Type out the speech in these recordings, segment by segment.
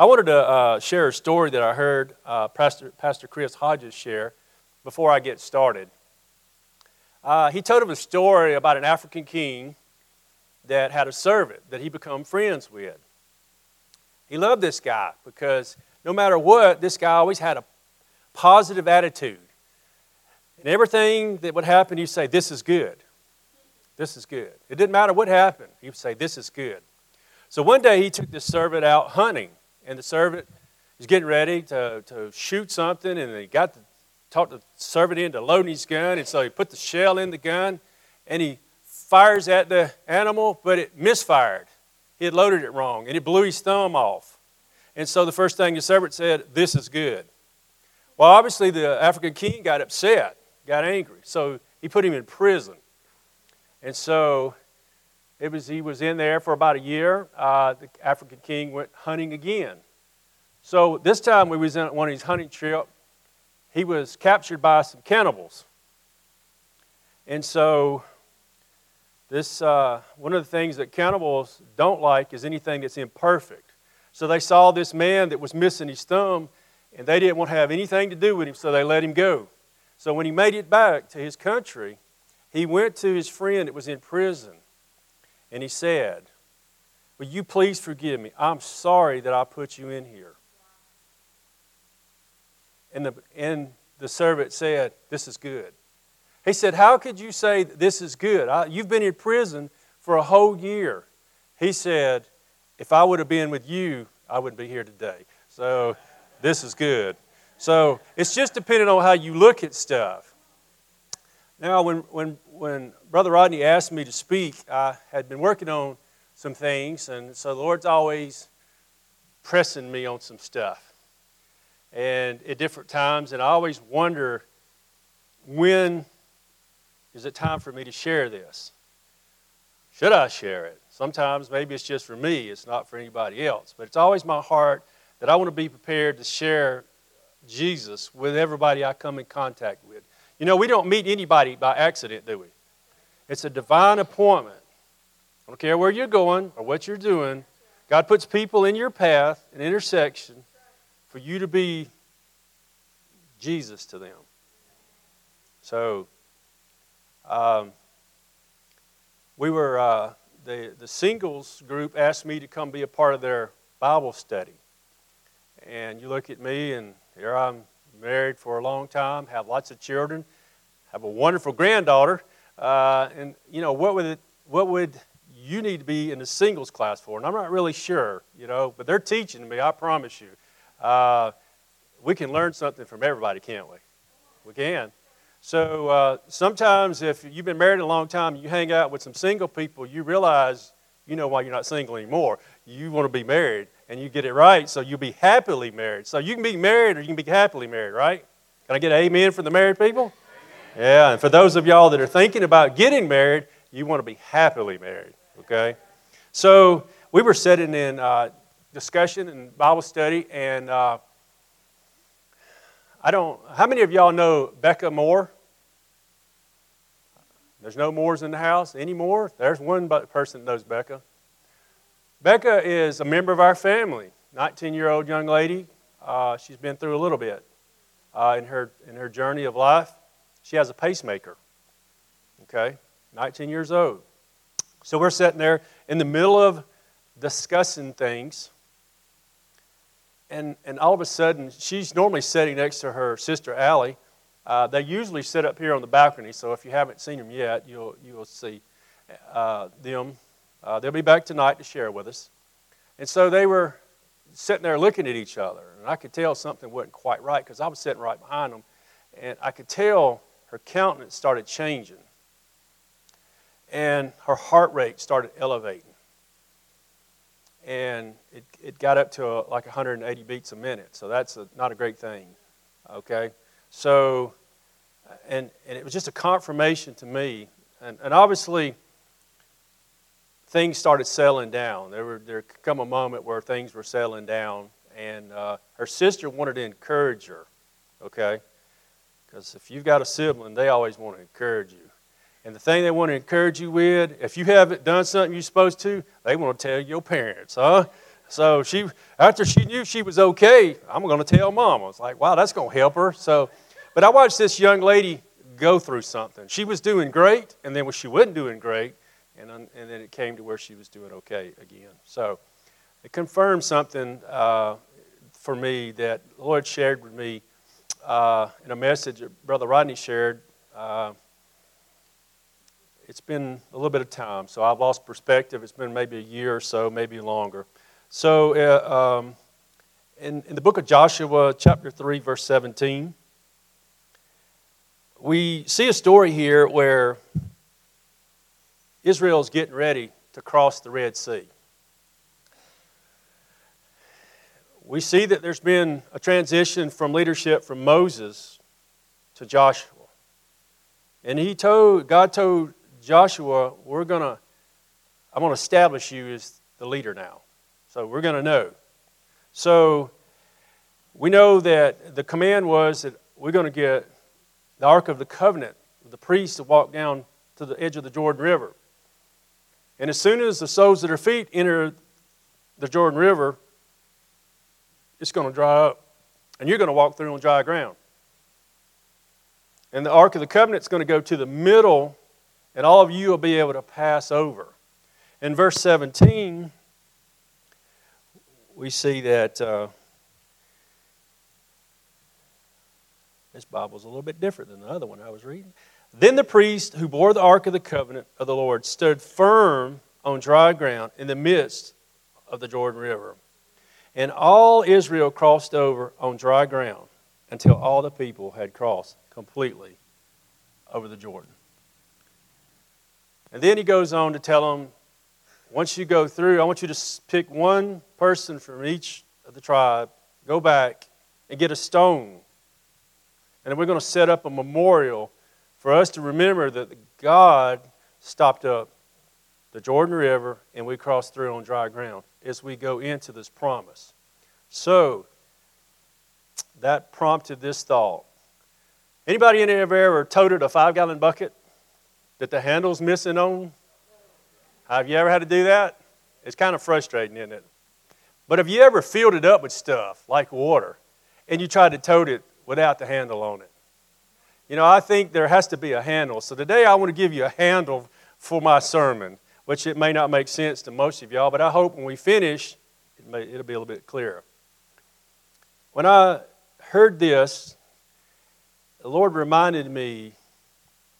I wanted to share a story that I heard Pastor Chris Hodges share before I get started. He told him a story about an African king that had a servant that he became friends with. He loved this guy because no matter what, this guy always had a positive attitude. And everything that would happen, he'd say, "This is good. This is good." It didn't matter what happened. He'd say, "This is good." So one day he took this servant out hunting. And the servant is getting ready to shoot something, and he got to talk the servant into loading his gun, and so he put the shell in the gun, and he fires at the animal, but it misfired. He had loaded it wrong, and it blew his thumb off. And so the first thing the servant said, "This is good." Well, obviously the African king got upset, got angry, so he put him in prison. And so he was in there for about a year. The African king went hunting again. So this time we was in one of his hunting trips. He was captured by some cannibals. And so this one of the things that cannibals don't like is anything that's imperfect. So they saw this man that was missing his thumb, and they didn't want to have anything to do with him, so they let him go. So when he made it back to his country, he went to his friend that was in prison. And he said, "Will you please forgive me? I'm sorry that I put you in here." And the servant said, "This is good." He said, "How could you say that this is good? You've been in prison for a whole year." He said, "If I would have been with you, I wouldn't be here today. So this is good." So it's just depending on how you look at stuff. Now, when Brother Rodney asked me to speak, I had been working on some things, and so the Lord's always pressing me on some stuff. And at different times, and I always wonder, when is it time for me to share this? Should I share it? Sometimes maybe it's just for me, it's not for anybody else. But it's always my heart that I want to be prepared to share Jesus with everybody I come in contact with. You know, we don't meet anybody by accident, do we? It's a divine appointment. I don't care where you're going or what you're doing. God puts people in your path, an intersection, for you to be Jesus to them. So, the singles group asked me to come be a part of their Bible study. And you look at me, and here I'm married for a long time, have lots of children, have a wonderful granddaughter, and you know, what would you need to be in the singles class for? And I'm not really sure, you know, but they're teaching me. I promise you, we can learn something from everybody, can't we? We can. So sometimes, if you've been married a long time, and you hang out with some single people, you realize, you know, why you're not single anymore. You want to be married. And you get it right, so you'll be happily married. So you can be married or you can be happily married, right? Can I get an amen for the married people? Amen. Yeah, and for those of y'all that are thinking about getting married, you want to be happily married, okay? So we were sitting in discussion and Bible study, and how many of y'all know Becca Moore? There's no Moores in the house anymore. There's one person that knows Becca. Becca is a member of our family, 19-year-old young lady. She's been through a little bit in her journey of life. She has a pacemaker, okay, 19 years old. So we're sitting there in the middle of discussing things, and all of a sudden, she's normally sitting next to her sister, Allie. They usually sit up here on the balcony, so if you haven't seen them yet, you'll see them. They'll be back tonight to share with us. And so they were sitting there looking at each other. And I could tell something wasn't quite right because I was sitting right behind them. And I could tell her countenance started changing. And her heart rate started elevating. And it got up to like 180 beats a minute. So that's not a great thing. Okay? So, and it was just a confirmation to me. And obviously, things started settling down. There could come a moment where things were settling down, and her sister wanted to encourage her, okay? Because if you've got a sibling, they always want to encourage you. And the thing they want to encourage you with, if you haven't done something you're supposed to, they want to tell your parents, huh? So she, after she knew she was okay, I'm going to tell Mom. I was like, wow, that's going to help her. So, but I watched this young lady go through something. She was doing great, and then she wasn't doing great, and then it came to where she was doing okay again. So it confirmed something for me that the Lord shared with me in a message that Brother Rodney shared. It's been a little bit of time, so I've lost perspective. It's been maybe a year or so, maybe longer. So in the book of Joshua, chapter 3, verse 17, we see a story here where Israel's getting ready to cross the Red Sea. We see that there's been a transition from leadership from Moses to Joshua. And God told Joshua, I'm going to establish you as the leader now. So we're going to know. So we know that the command was that we're going to get the Ark of the Covenant, the priests to walk down to the edge of the Jordan River. And as soon as the soles of their feet enter the Jordan River, it's going to dry up. And you're going to walk through on dry ground. And the Ark of the Covenant is going to go to the middle, and all of you will be able to pass over. In verse 17, we see that this Bible's a little bit different than the other one I was reading. Then the priest who bore the Ark of the Covenant of the Lord stood firm on dry ground in the midst of the Jordan River. And all Israel crossed over on dry ground until all the people had crossed completely over the Jordan. And then he goes on to tell them, once you go through, I want you to pick one person from each of the tribe, go back and get a stone. And we're going to set up a memorial for us to remember that God stopped up the Jordan River and we crossed through on dry ground as we go into this promise. So that prompted this thought. Anybody in here ever toted a 5-gallon bucket that the handle's missing on? Have you ever had to do that? It's kind of frustrating, isn't it? But have you ever filled it up with stuff like water and you tried to tote it without the handle on it? You know, I think there has to be a handle. So today I want to give you a handle for my sermon, which it may not make sense to most of y'all, but I hope when we finish, it'll be a little bit clearer. When I heard this, the Lord reminded me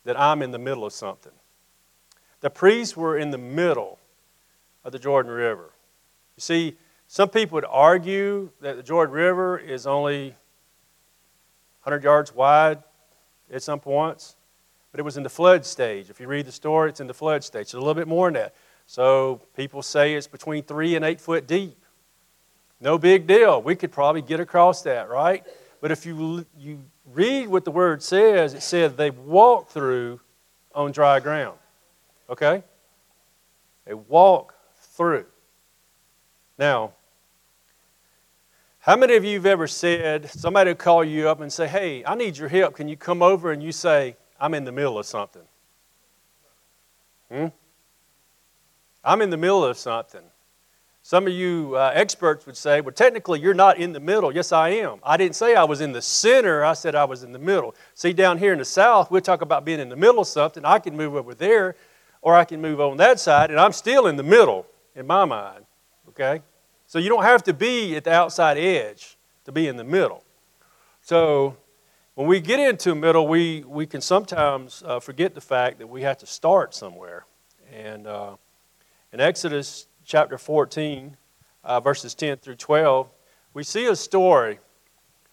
that I'm in the middle of something. The priests were in the middle of the Jordan River. You see, some people would argue that the Jordan River is only 100 yards wide at some points, but it was in the flood stage. If you read the story, it's in the flood stage. It's a little bit more than that. So people say it's between 3 and 8 foot deep. No big deal. We could probably get across that, right? But if you read what the word says, it said they walked through on dry ground. Okay? They walk through. Now, how many of you have ever said, somebody will call you up and say, hey, I need your help. Can you come over? And you say, I'm in the middle of something. I'm in the middle of something. Some of you experts would say, well, technically you're not in the middle. Yes, I am. I didn't say I was in the center. I said I was in the middle. See, down here in the South, we'll talk about being in the middle of something. I can move over there or I can move on that side, and I'm still in the middle in my mind, okay? So you don't have to be at the outside edge to be in the middle. So when we get into middle, we can sometimes forget the fact that we have to start somewhere. And in Exodus chapter 14, verses 10 through 12, we see a story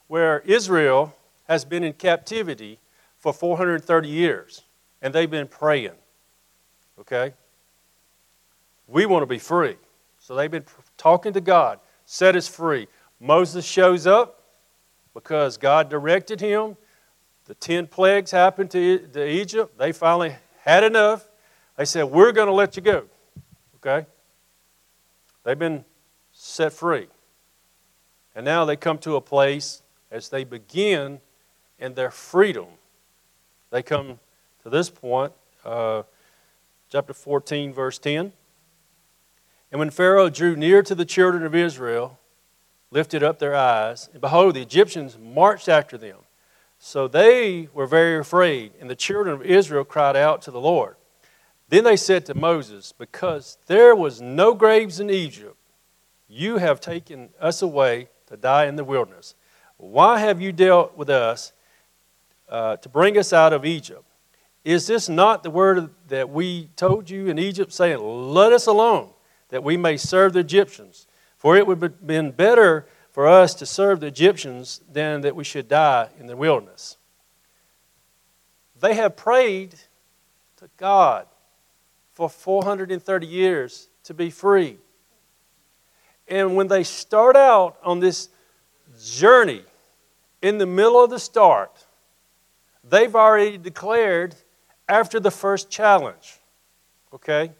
where Israel has been in captivity for 430 years, and they've been praying, okay? We want to be free. So they've been talking to God, set us free. Moses shows up because God directed him. The 10 plagues happened to Egypt. They finally had enough. They said, we're going to let you go, okay? They've been set free. And now they come to a place as they begin in their freedom. They come to this point, chapter 14, verse 10. And when Pharaoh drew near to the children of Israel, lifted up their eyes, and behold, the Egyptians marched after them. So they were very afraid, and the children of Israel cried out to the Lord. Then they said to Moses, because there was no graves in Egypt, you have taken us away to die in the wilderness. Why have you dealt with us to bring us out of Egypt? Is this not the word that we told you in Egypt, saying, let us alone, that we may serve the Egyptians? For it would have been better for us to serve the Egyptians than that we should die in the wilderness. They have prayed to God for 430 years to be free. And when they start out on this journey, in the middle of the start, they've already declared after the first challenge, okay?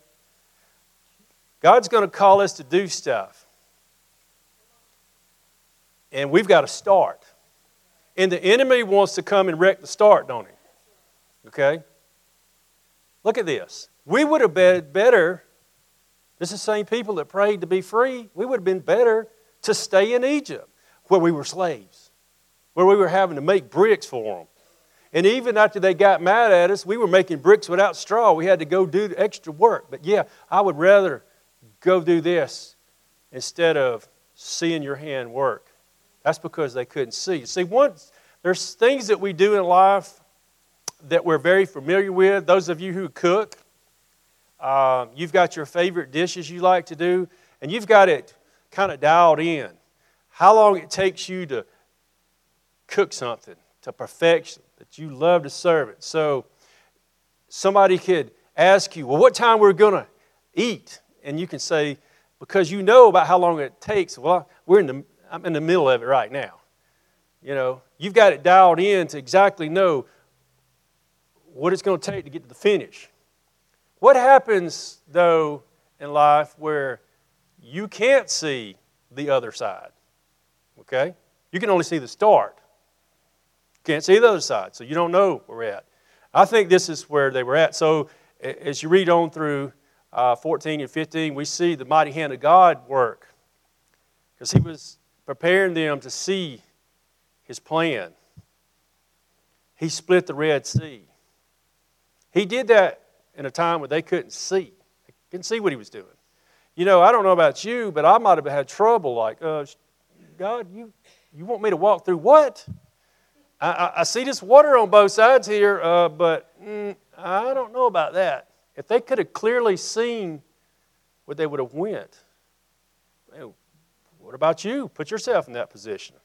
God's going to call us to do stuff. And we've got to start. And the enemy wants to come and wreck the start, don't he? Okay? Look at this. We would have been better, this is the same people that prayed to be free, we would have been better to stay in Egypt where we were slaves, where we were having to make bricks for them. And even after they got mad at us, we were making bricks without straw. We had to go do extra work. But yeah, I would rather go do this instead of seeing your hand work. That's because they couldn't see. See, once there's things that we do in life that we're very familiar with. Those of you who cook, you've got your favorite dishes you like to do, and you've got it kind of dialed in. How long it takes you to cook something to perfection that you love to serve it. So somebody could ask you, well, what time we're going to eat? And you can say, because you know about how long it takes. Well, I'm in the middle of it right now. You know, you've got it dialed in to exactly know what it's going to take to get to the finish. What happens, though, in life where you can't see the other side? Okay? You can only see the start. You can't see the other side, so you don't know where we're at. I think this is where they were at. So as you read on through 14 and 15, we see the mighty hand of God work because he was preparing them to see his plan. He split the Red Sea. He did that in a time where they couldn't see. They couldn't see what he was doing. You know, I don't know about you, but I might have had trouble like, God, you want me to walk through what? I see this water on both sides here, but I don't know about that. If they could have clearly seen where they would have went, man, what about you? Put yourself in that position.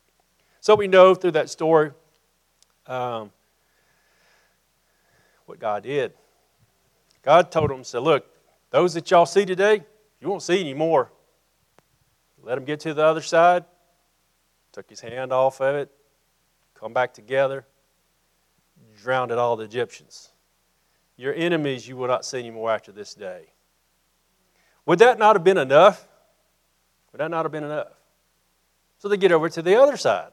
So we know through that story what God did. God told them, said, look, those that y'all see today, you won't see anymore. Let them get to the other side. Took his hand off of it. Come back together, drowned all the Egyptians. Your enemies you will not see anymore after this day. Would that not have been enough? Would that not have been enough? So they get over to the other side.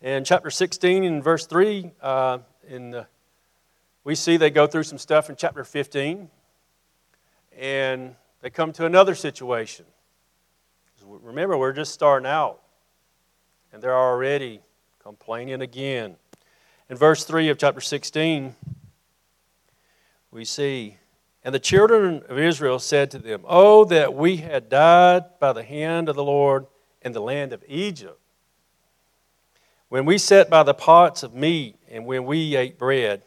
In chapter 16 and verse 3, we see they go through some stuff in chapter 15. And they come to another situation. Remember, we're just starting out. And they're already complaining again. In verse 3 of chapter 16, we see, and the children of Israel said to them, oh, that we had died by the hand of the Lord in the land of Egypt, when we sat by the pots of meat and when we ate bread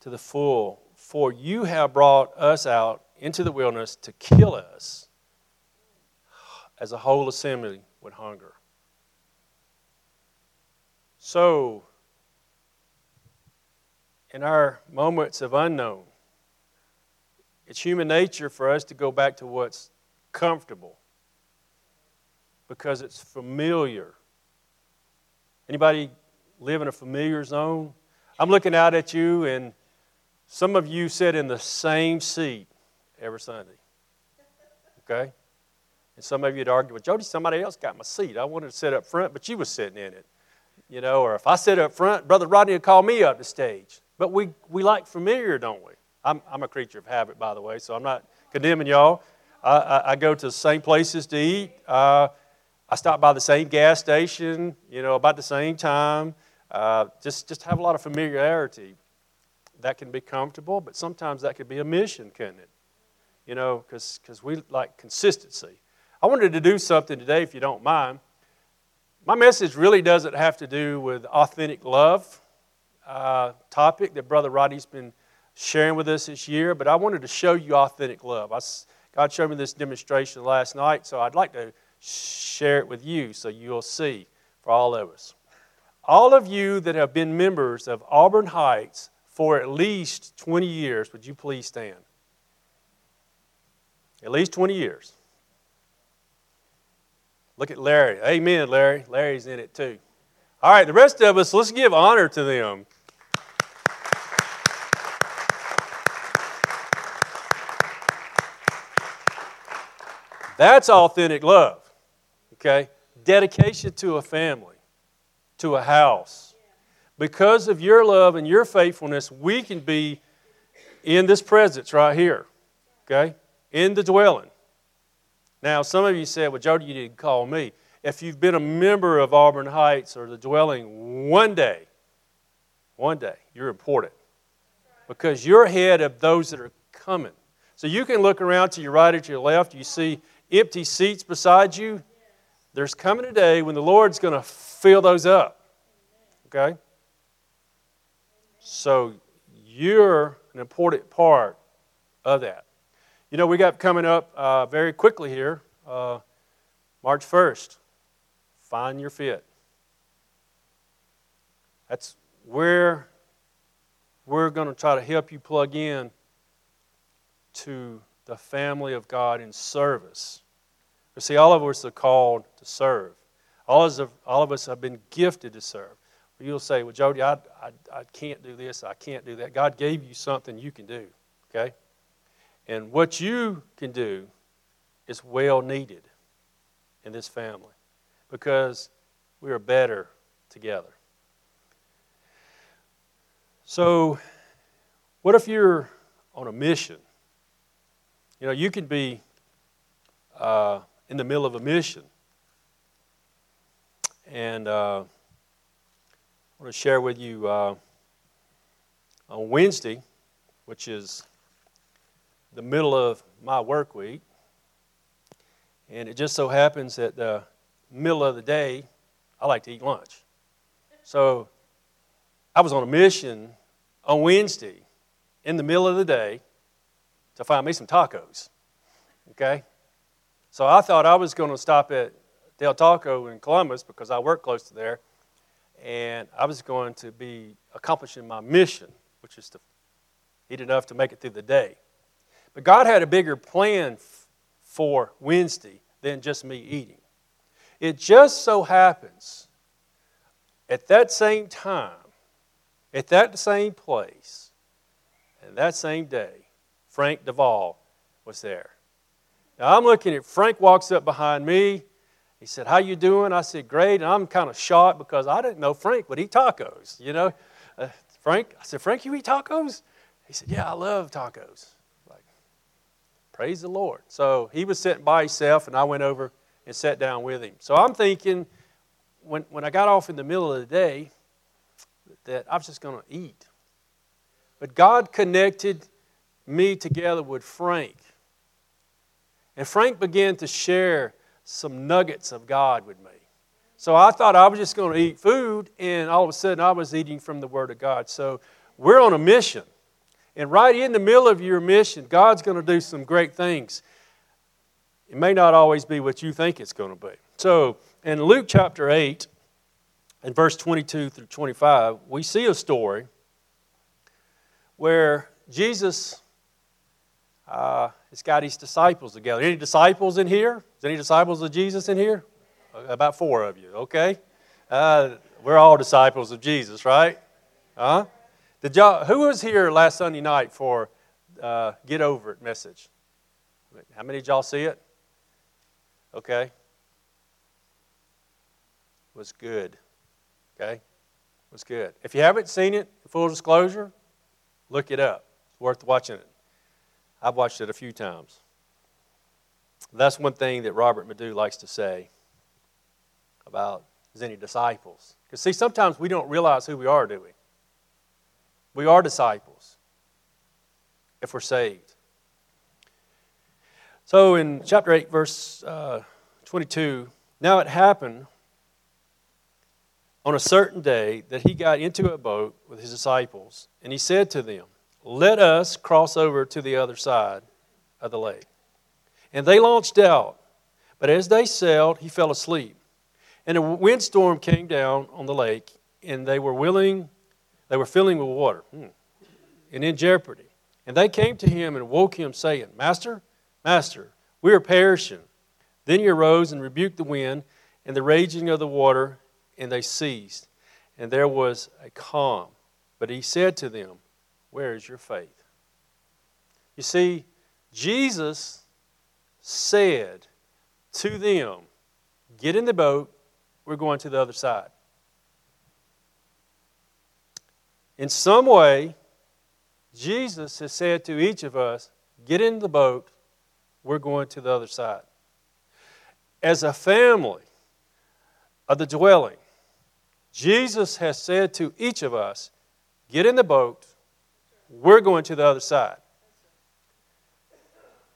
to the full, for you have brought us out into the wilderness to kill us as a whole assembly with hunger. So, in our moments of unknown, it's human nature for us to go back to what's comfortable because it's familiar. Anybody live in a familiar zone? I'm looking out at you, and some of you sit in the same seat every Sunday, okay? And some of you would argue, well, Jody, somebody else got my seat. I wanted to sit up front, but you was sitting in it. You know, or if I sit up front, Brother Rodney would call me up to stage. But we like familiar, don't we? I'm a creature of habit, by the way, so I'm not condemning y'all. I go to the same places to eat. I stop by the same gas station, you know, about the same time. Just have a lot of familiarity. That can be comfortable, but sometimes that could be a mission, couldn't it? You know, because we like consistency. I wanted to do something today, if you don't mind. My message really doesn't have to do with authentic love topic that Brother Rodney's been sharing with us this year, but I wanted to show you authentic love. God showed me this demonstration last night, so I'd like to share it with you so you'll see for all of us. All of you that have been members of Auburn Heights for at least 20 years, would you please stand? At least 20 years. Look at Larry. Amen, Larry. Larry's in it too. All right, the rest of us, let's give honor to them. That's authentic love, okay? Dedication to a family, to a house. Because of your love and your faithfulness, we can be in this presence right here, okay? In the dwelling. Now, some of you said, well, Jody, you didn't call me. If you've been a member of Auburn Heights or the dwelling one day, you're important because you're ahead of those that are coming. So you can look around to your right or to your left. You see empty seats beside you. There's coming a day when the Lord's going to fill those up, okay? So you're an important part of that. You know, we got coming up very quickly here, March 1st, find your fit. That's where we're going to try to help you plug in to the family of God in service. You see, all of us are called to serve. All of us have been gifted to serve. You'll say, well, Jody, I can't do this, I can't do that. God gave you something you can do, okay? And what you can do is well needed in this family because we are better together. So what if you're on a mission? You know, you could be in the middle of a mission. And I want to share with you on Wednesday, which is the middle of my work week, and it just so happens that the middle of the day, I like to eat lunch. So I was on a mission on Wednesday in the middle of the day to find me some tacos, okay? So I thought I was going to stop at Del Taco in Columbus because I work close to there, and I was going to be accomplishing my mission, which is to eat enough to make it through the day. But God had a bigger plan for Wednesday than just me eating. It just so happens, at that same time, at that same place, and that same day, Frank Duvall was there. Now, I'm looking at Frank walks up behind me. He said, how you doing? I said, great. And I'm kind of shocked because I didn't know Frank would eat tacos, you know. I said, Frank, you eat tacos? He said, yeah, I love tacos. Praise the Lord. So he was sitting by himself, and I went over and sat down with him. So I'm thinking, when I got off in the middle of the day, that I was just going to eat. But God connected me together with Frank. And Frank began to share some nuggets of God with me. So I thought I was just going to eat food, and all of a sudden I was eating from the Word of God. So we're on a mission. And right in the middle of your mission, God's going to do some great things. It may not always be what you think it's going to be. So in Luke chapter 8, and verse 22 through 25, we see a story where Jesus has got his disciples together. Any disciples in here? Is any disciples of Jesus in here? About four of you, okay? We're all disciples of Jesus, right? Huh? Who was here last Sunday night for Get Over It message? How many of y'all see it? Okay. It was good. Okay. It was good. If you haven't seen it, full disclosure, look it up. It's worth watching it. I've watched it a few times. That's one thing that Robert Madu likes to say about is any disciples. Because see, sometimes we don't realize who we are, do we? We are disciples if we're saved. So in chapter 8, verse 22, now it happened on a certain day that he got into a boat with his disciples, and he said to them, "Let us cross over to the other side of the lake." And they launched out, but as they sailed, he fell asleep. And a windstorm came down on the lake, and they were filling with water, and in jeopardy. And they came to him and woke him, saying, "Master, Master, we are perishing." Then he arose and rebuked the wind and the raging of the water, and they ceased. And there was a calm. But he said to them, "Where is your faith?" You see, Jesus said to them, "Get in the boat, we're going to the other side." In some way, Jesus has said to each of us, "Get in the boat, we're going to the other side." As a family of the dwelling, Jesus has said to each of us, "Get in the boat, we're going to the other side."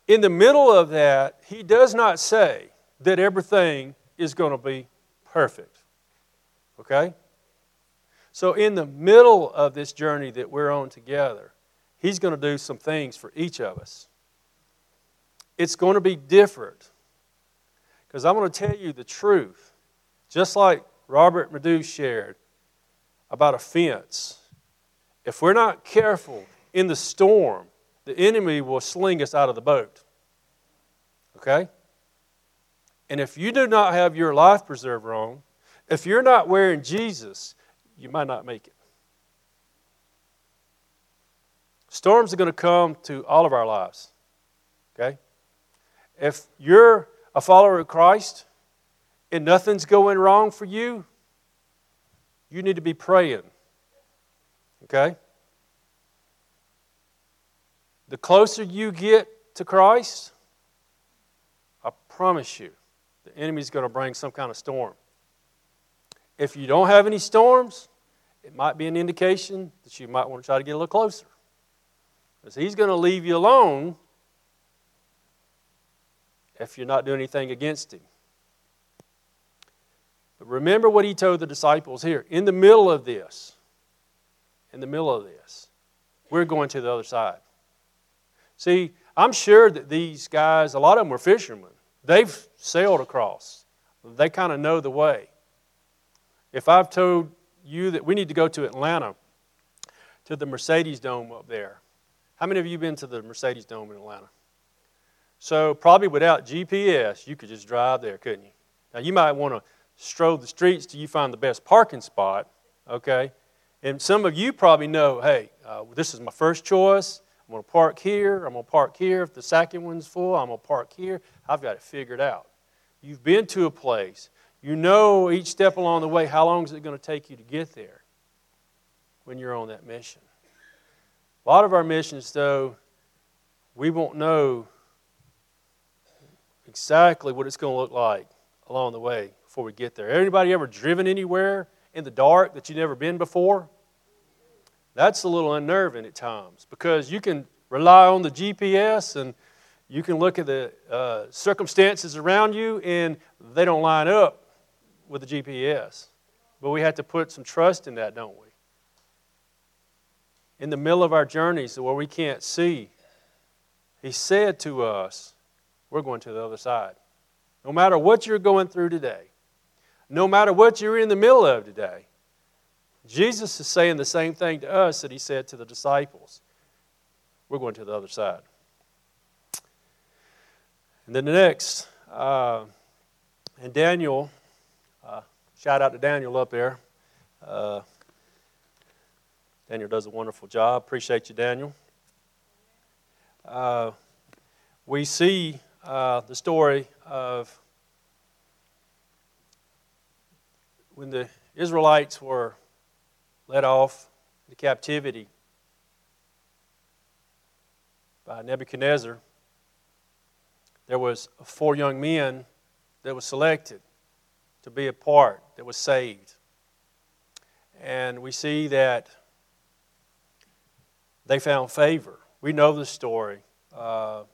In the middle of that, he does not say that everything is going to be perfect. Okay? So in the middle of this journey that we're on together, he's going to do some things for each of us. It's going to be different. Because I'm going to tell you the truth. Just like Robert Madu shared about offense. If we're not careful in the storm, the enemy will sling us out of the boat. Okay? And if you do not have your life preserver on, if you're not wearing Jesus, you might not make it. Storms are going to come to all of our lives. Okay? If you're a follower of Christ and nothing's going wrong for you, you need to be praying. Okay? The closer you get to Christ, I promise you, the enemy's going to bring some kind of storm. If you don't have any storms, it might be an indication that you might want to try to get a little closer. Because he's going to leave you alone if you're not doing anything against him. But remember what he told the disciples here. In the middle of this, we're going to the other side. See, I'm sure that these guys, a lot of them were fishermen. They've sailed across. They kind of know the way. If I've told you that we need to go to Atlanta, to the Mercedes Dome up there, how many of you have been to the Mercedes Dome in Atlanta? So probably without GPS, you could just drive there, couldn't you? Now, you might want to stroll the streets till you find the best parking spot, okay? And some of you probably know, hey, this is my first choice. I'm going to park here. I'm going to park here. If the second one's full, I'm going to park here. I've got it figured out. You've been to a place. You know each step along the way, how long is it going to take you to get there when you're on that mission? A lot of our missions, though, we won't know exactly what it's going to look like along the way before we get there. Anybody ever driven anywhere in the dark that you've never been before? That's a little unnerving at times because you can rely on the GPS and you can look at the circumstances around you and they don't line up with the GPS. But we have to put some trust in that, don't we? In the middle of our journeys where we can't see, he said to us, we're going to the other side. No matter what you're going through today, no matter what you're in the middle of today, Jesus is saying the same thing to us that he said to the disciples. We're going to the other side. And then the next, and Daniel, shout out to Daniel up there. Daniel does a wonderful job. Appreciate you, Daniel. We see the story of when the Israelites were led off into captivity by Nebuchadnezzar. there was 4 young men that were selected to be a part, that was saved. And we see that they found favor. We know the story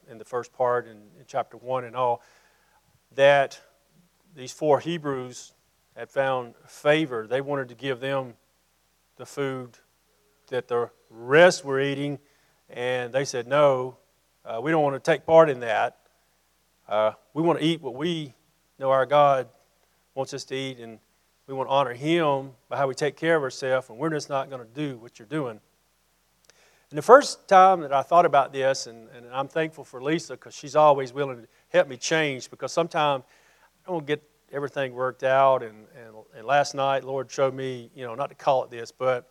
in the first part, in chapter 1 and all, that these 4 Hebrews had found favor. They wanted to give them the food that the rest were eating, and they said, no, we don't want to take part in that. We want to eat what we know our God wants us to eat, and we want to honor Him by how we take care of ourselves, and we're just not going to do what you're doing. And the first time that I thought about this, and I'm thankful for Lisa because she's always willing to help me change, because sometimes I don't get everything worked out, and last night, Lord showed me, not to call it this, but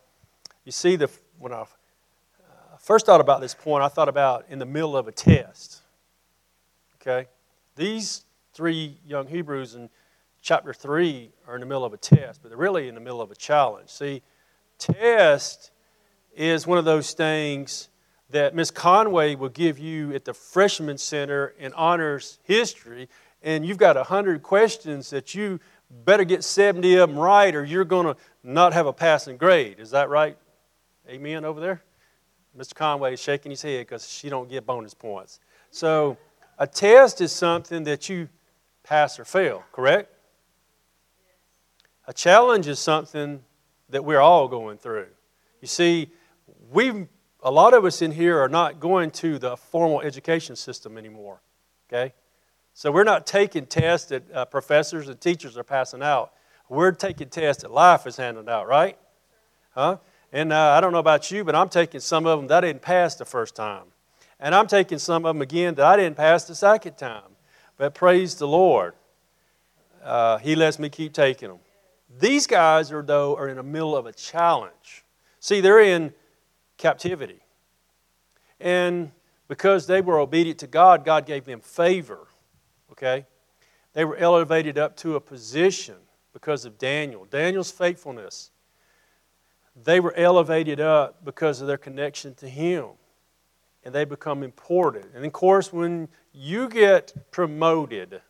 you see, when I first thought about this point, I thought about in the middle of a test, okay? These 3 young Hebrews in chapter 3 are in the middle of a test, but they're really in the middle of a challenge. See, test is one of those things that Ms. Conway will give you at the Freshman Center in Honors History, and you've got 100 questions that you better get 70 of them right or you're going to not have a passing grade. Is that right? Amen over there? Mr. Conway is shaking his head because she don't get bonus points. So a test is something that you pass or fail, correct? A challenge is something that we're all going through. You see, a lot of us in here are not going to the formal education system anymore, okay? So we're not taking tests that professors and teachers are passing out. We're taking tests that life is handing out, right? Huh? And I don't know about you, but I'm taking some of them that I didn't pass the first time. And I'm taking some of them again that I didn't pass the second time. But praise the Lord. He lets me keep taking them. These guys are in the middle of a challenge. See, they're in captivity. And because they were obedient to God, God gave them favor. Okay? They were elevated up to a position because of Daniel. Daniel's faithfulness. They were elevated up because of their connection to him. And they become important. And of course, when you get promoted,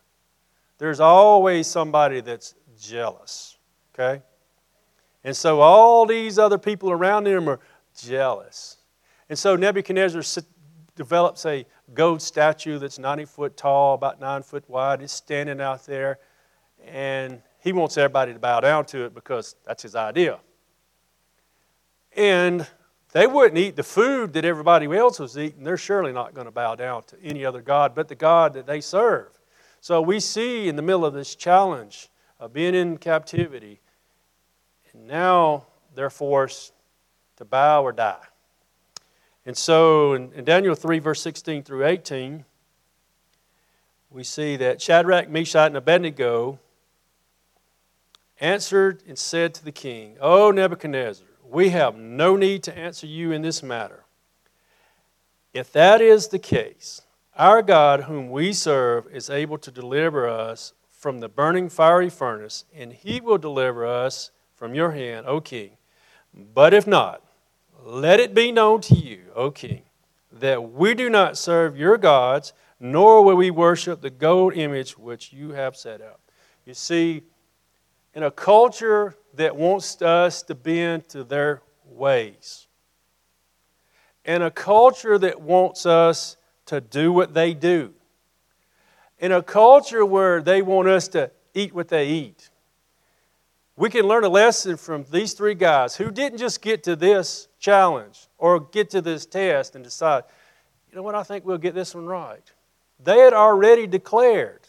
there's always somebody that's jealous. Okay? And so all these other people around them are jealous. And so Nebuchadnezzar develops a gold statue that's 90 foot tall, about 9 foot wide. It's standing out there, and he wants everybody to bow down to it because that's his idea. And they wouldn't eat the food that everybody else was eating. They're surely not going to bow down to any other god but the God that they serve. So we see in the middle of this challenge of being in captivity, and now they're forced to bow or die. And so in Daniel 3, verse 16 through 18, we see that Shadrach, Meshach, and Abednego answered and said to the king, O Nebuchadnezzar, we have no need to answer you in this matter. If that is the case, our God whom we serve is able to deliver us from the burning fiery furnace, and he will deliver us from your hand, O king. But if not, let it be known to you, O king, that we do not serve your gods, nor will we worship the gold image which you have set up. You see, in a culture that wants us to bend to their ways, in a culture that wants us to do what they do, in a culture where they want us to eat what they eat, we can learn a lesson from these 3 guys who didn't just get to this challenge or get to this test and decide, I think we'll get this one right. They had already declared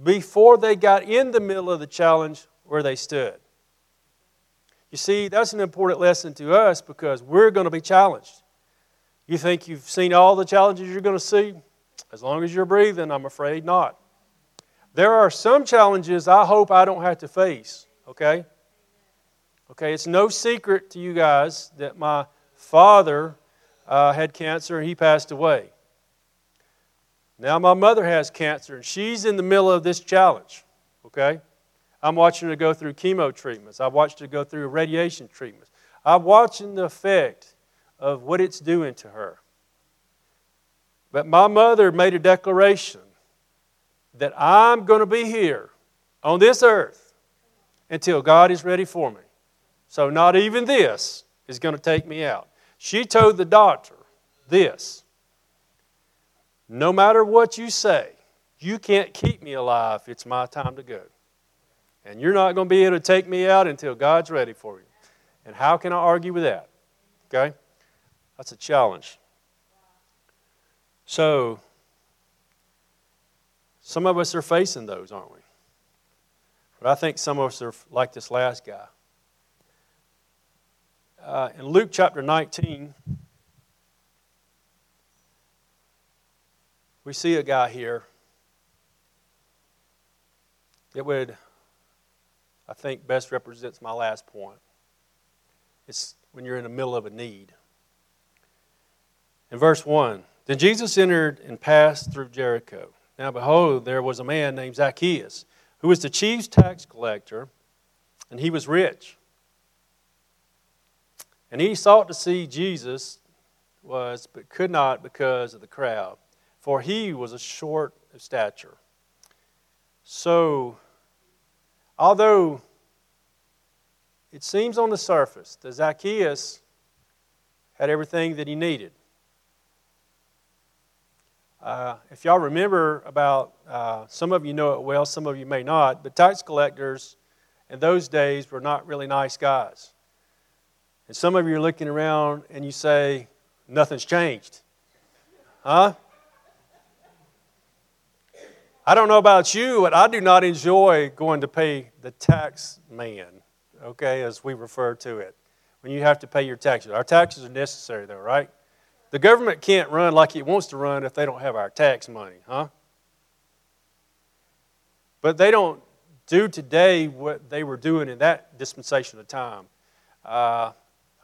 before they got in the middle of the challenge where they stood. You see, that's an important lesson to us because we're going to be challenged. You think you've seen all the challenges you're going to see? As long as you're breathing, I'm afraid not. There are some challenges I hope I don't have to face. Okay? Okay, it's no secret to you guys that my father had cancer and he passed away. Now my mother has cancer and she's in the middle of this challenge. Okay? I'm watching her go through chemo treatments. I've watched her go through radiation treatments. I'm watching the effect of what it's doing to her. But my mother made a declaration that I'm going to be here on this earth until God is ready for me. So not even this is going to take me out. She told the doctor this: no matter what you say, you can't keep me alive. It's my time to go. And you're not going to be able to take me out until God's ready for you. And how can I argue with that? Okay? That's a challenge. So, some of us are facing those, aren't we? But I think some of us are like this last guy. In Luke chapter 19, we see a guy here that would, I think, best represents my last point. It's when you're in the middle of a need. In verse 1, then Jesus entered and passed through Jericho. Now behold, there was a man named Zacchaeus, who was the chief tax collector, and he was rich. And he sought to see Jesus, but could not because of the crowd, for he was short of stature. So, although it seems on the surface that Zacchaeus had everything that he needed. If y'all remember about, some of you know it well, some of you may not, but tax collectors in those days were not really nice guys. And some of you are looking around and you say, nothing's changed. Huh? I don't know about you, but I do not enjoy going to pay the tax man, okay, as we refer to it, when you have to pay your taxes. Our taxes are necessary though, right? The government can't run like it wants to run if they don't have our tax money, huh? But they don't do today what they were doing in that dispensation of time.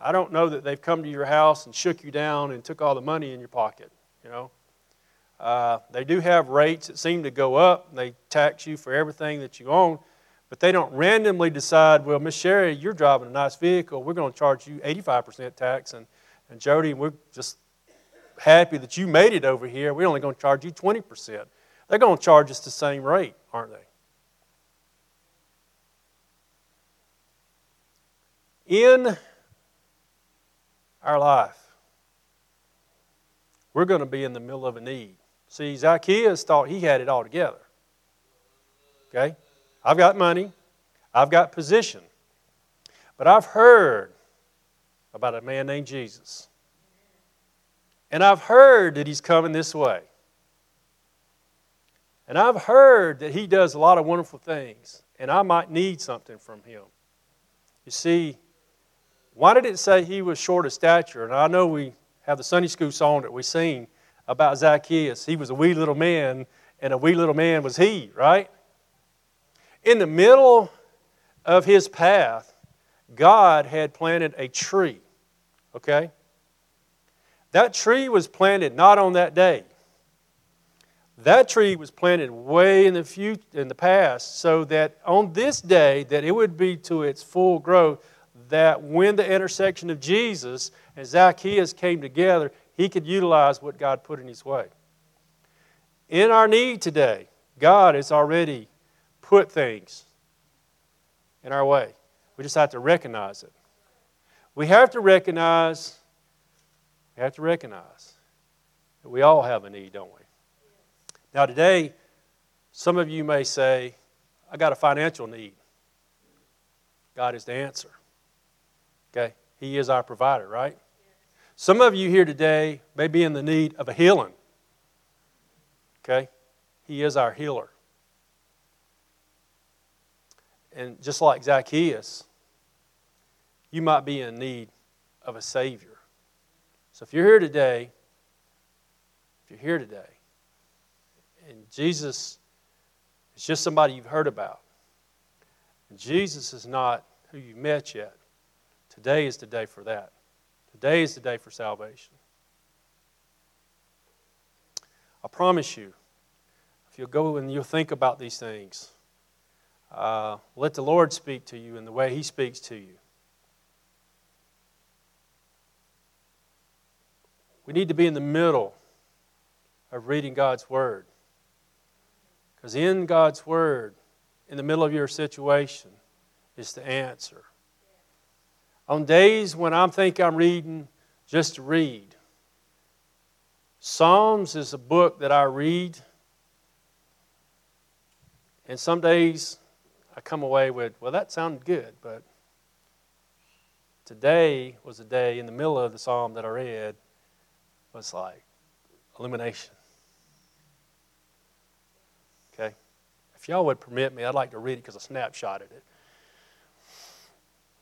I don't know that they've come to your house and shook you down and took all the money in your pocket, you know. They do have rates that seem to go up. They tax you for everything that you own, but they don't randomly decide, well, Ms. Sherry, you're driving a nice vehicle. We're going to charge you 85% tax, and Jody, we're just happy that you made it over here. We're only going to charge you 20%. They're going to charge us the same rate, aren't they? In our life, we're going to be in the middle of a need. See, Zacchaeus thought he had it all together. Okay? I've got money. I've got position. But I've heard about a man named Jesus. And I've heard that he's coming this way. And I've heard that he does a lot of wonderful things. And I might need something from him. You see, why did it say he was short of stature? And I know we have the Sunday school song that we sing about Zacchaeus. He was a wee little man, and a wee little man was he, right? In the middle of his path, God had planted a tree, okay? That tree was planted not on that day. That tree was planted way in the future, in the past, so that on this day, that it would be to its full growth, that when the intersection of Jesus and Zacchaeus came together, he could utilize what God put in his way. In our need today, God has already put things in our way. We just have to recognize it. We have to recognize that we all have a need, don't we? Now today, some of you may say, I got a financial need. God is the answer. Okay? He is our provider, right? Some of you here today may be in the need of a healing. Okay? He is our healer. And just like Zacchaeus, you might be in need of a Savior. So if you're here today, and Jesus is just somebody you've heard about, and Jesus is not who you've met yet, today is the day for that. Today is the day for salvation. I promise you, if you'll go and you'll think about these things, let the Lord speak to you in the way He speaks to you. We need to be in the middle of reading God's Word. Because in God's Word, in the middle of your situation, is the answer. On days when I think I'm reading just to read, Psalms is a book that I read, and some days I come away with, well, that sounded good, but today was a day in the middle of the Psalm that I read was like illumination. Okay? If y'all would permit me, I'd like to read it because I snapshotted it.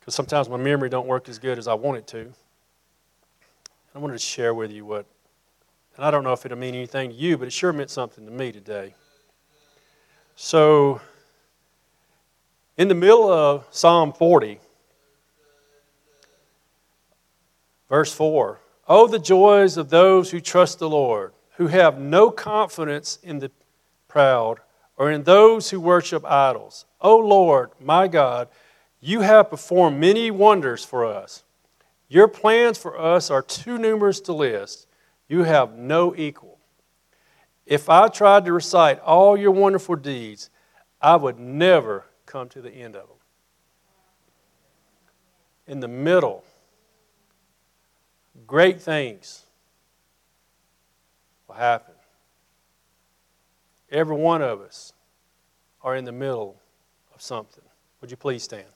Because sometimes my memory don't work as good as I want it to. I wanted to share with you what, and I don't know if it'll mean anything to you, but it sure meant something to me today. So, in the middle of Psalm 40, verse 4, "Oh, the joys of those who trust the Lord, who have no confidence in the proud, or in those who worship idols. O Lord, my God, you have performed many wonders for us. Your plans for us are too numerous to list. You have no equal. If I tried to recite all your wonderful deeds, I would never come to the end of them." In the middle, great things will happen. Every one of us are in the middle of something. Would you please stand?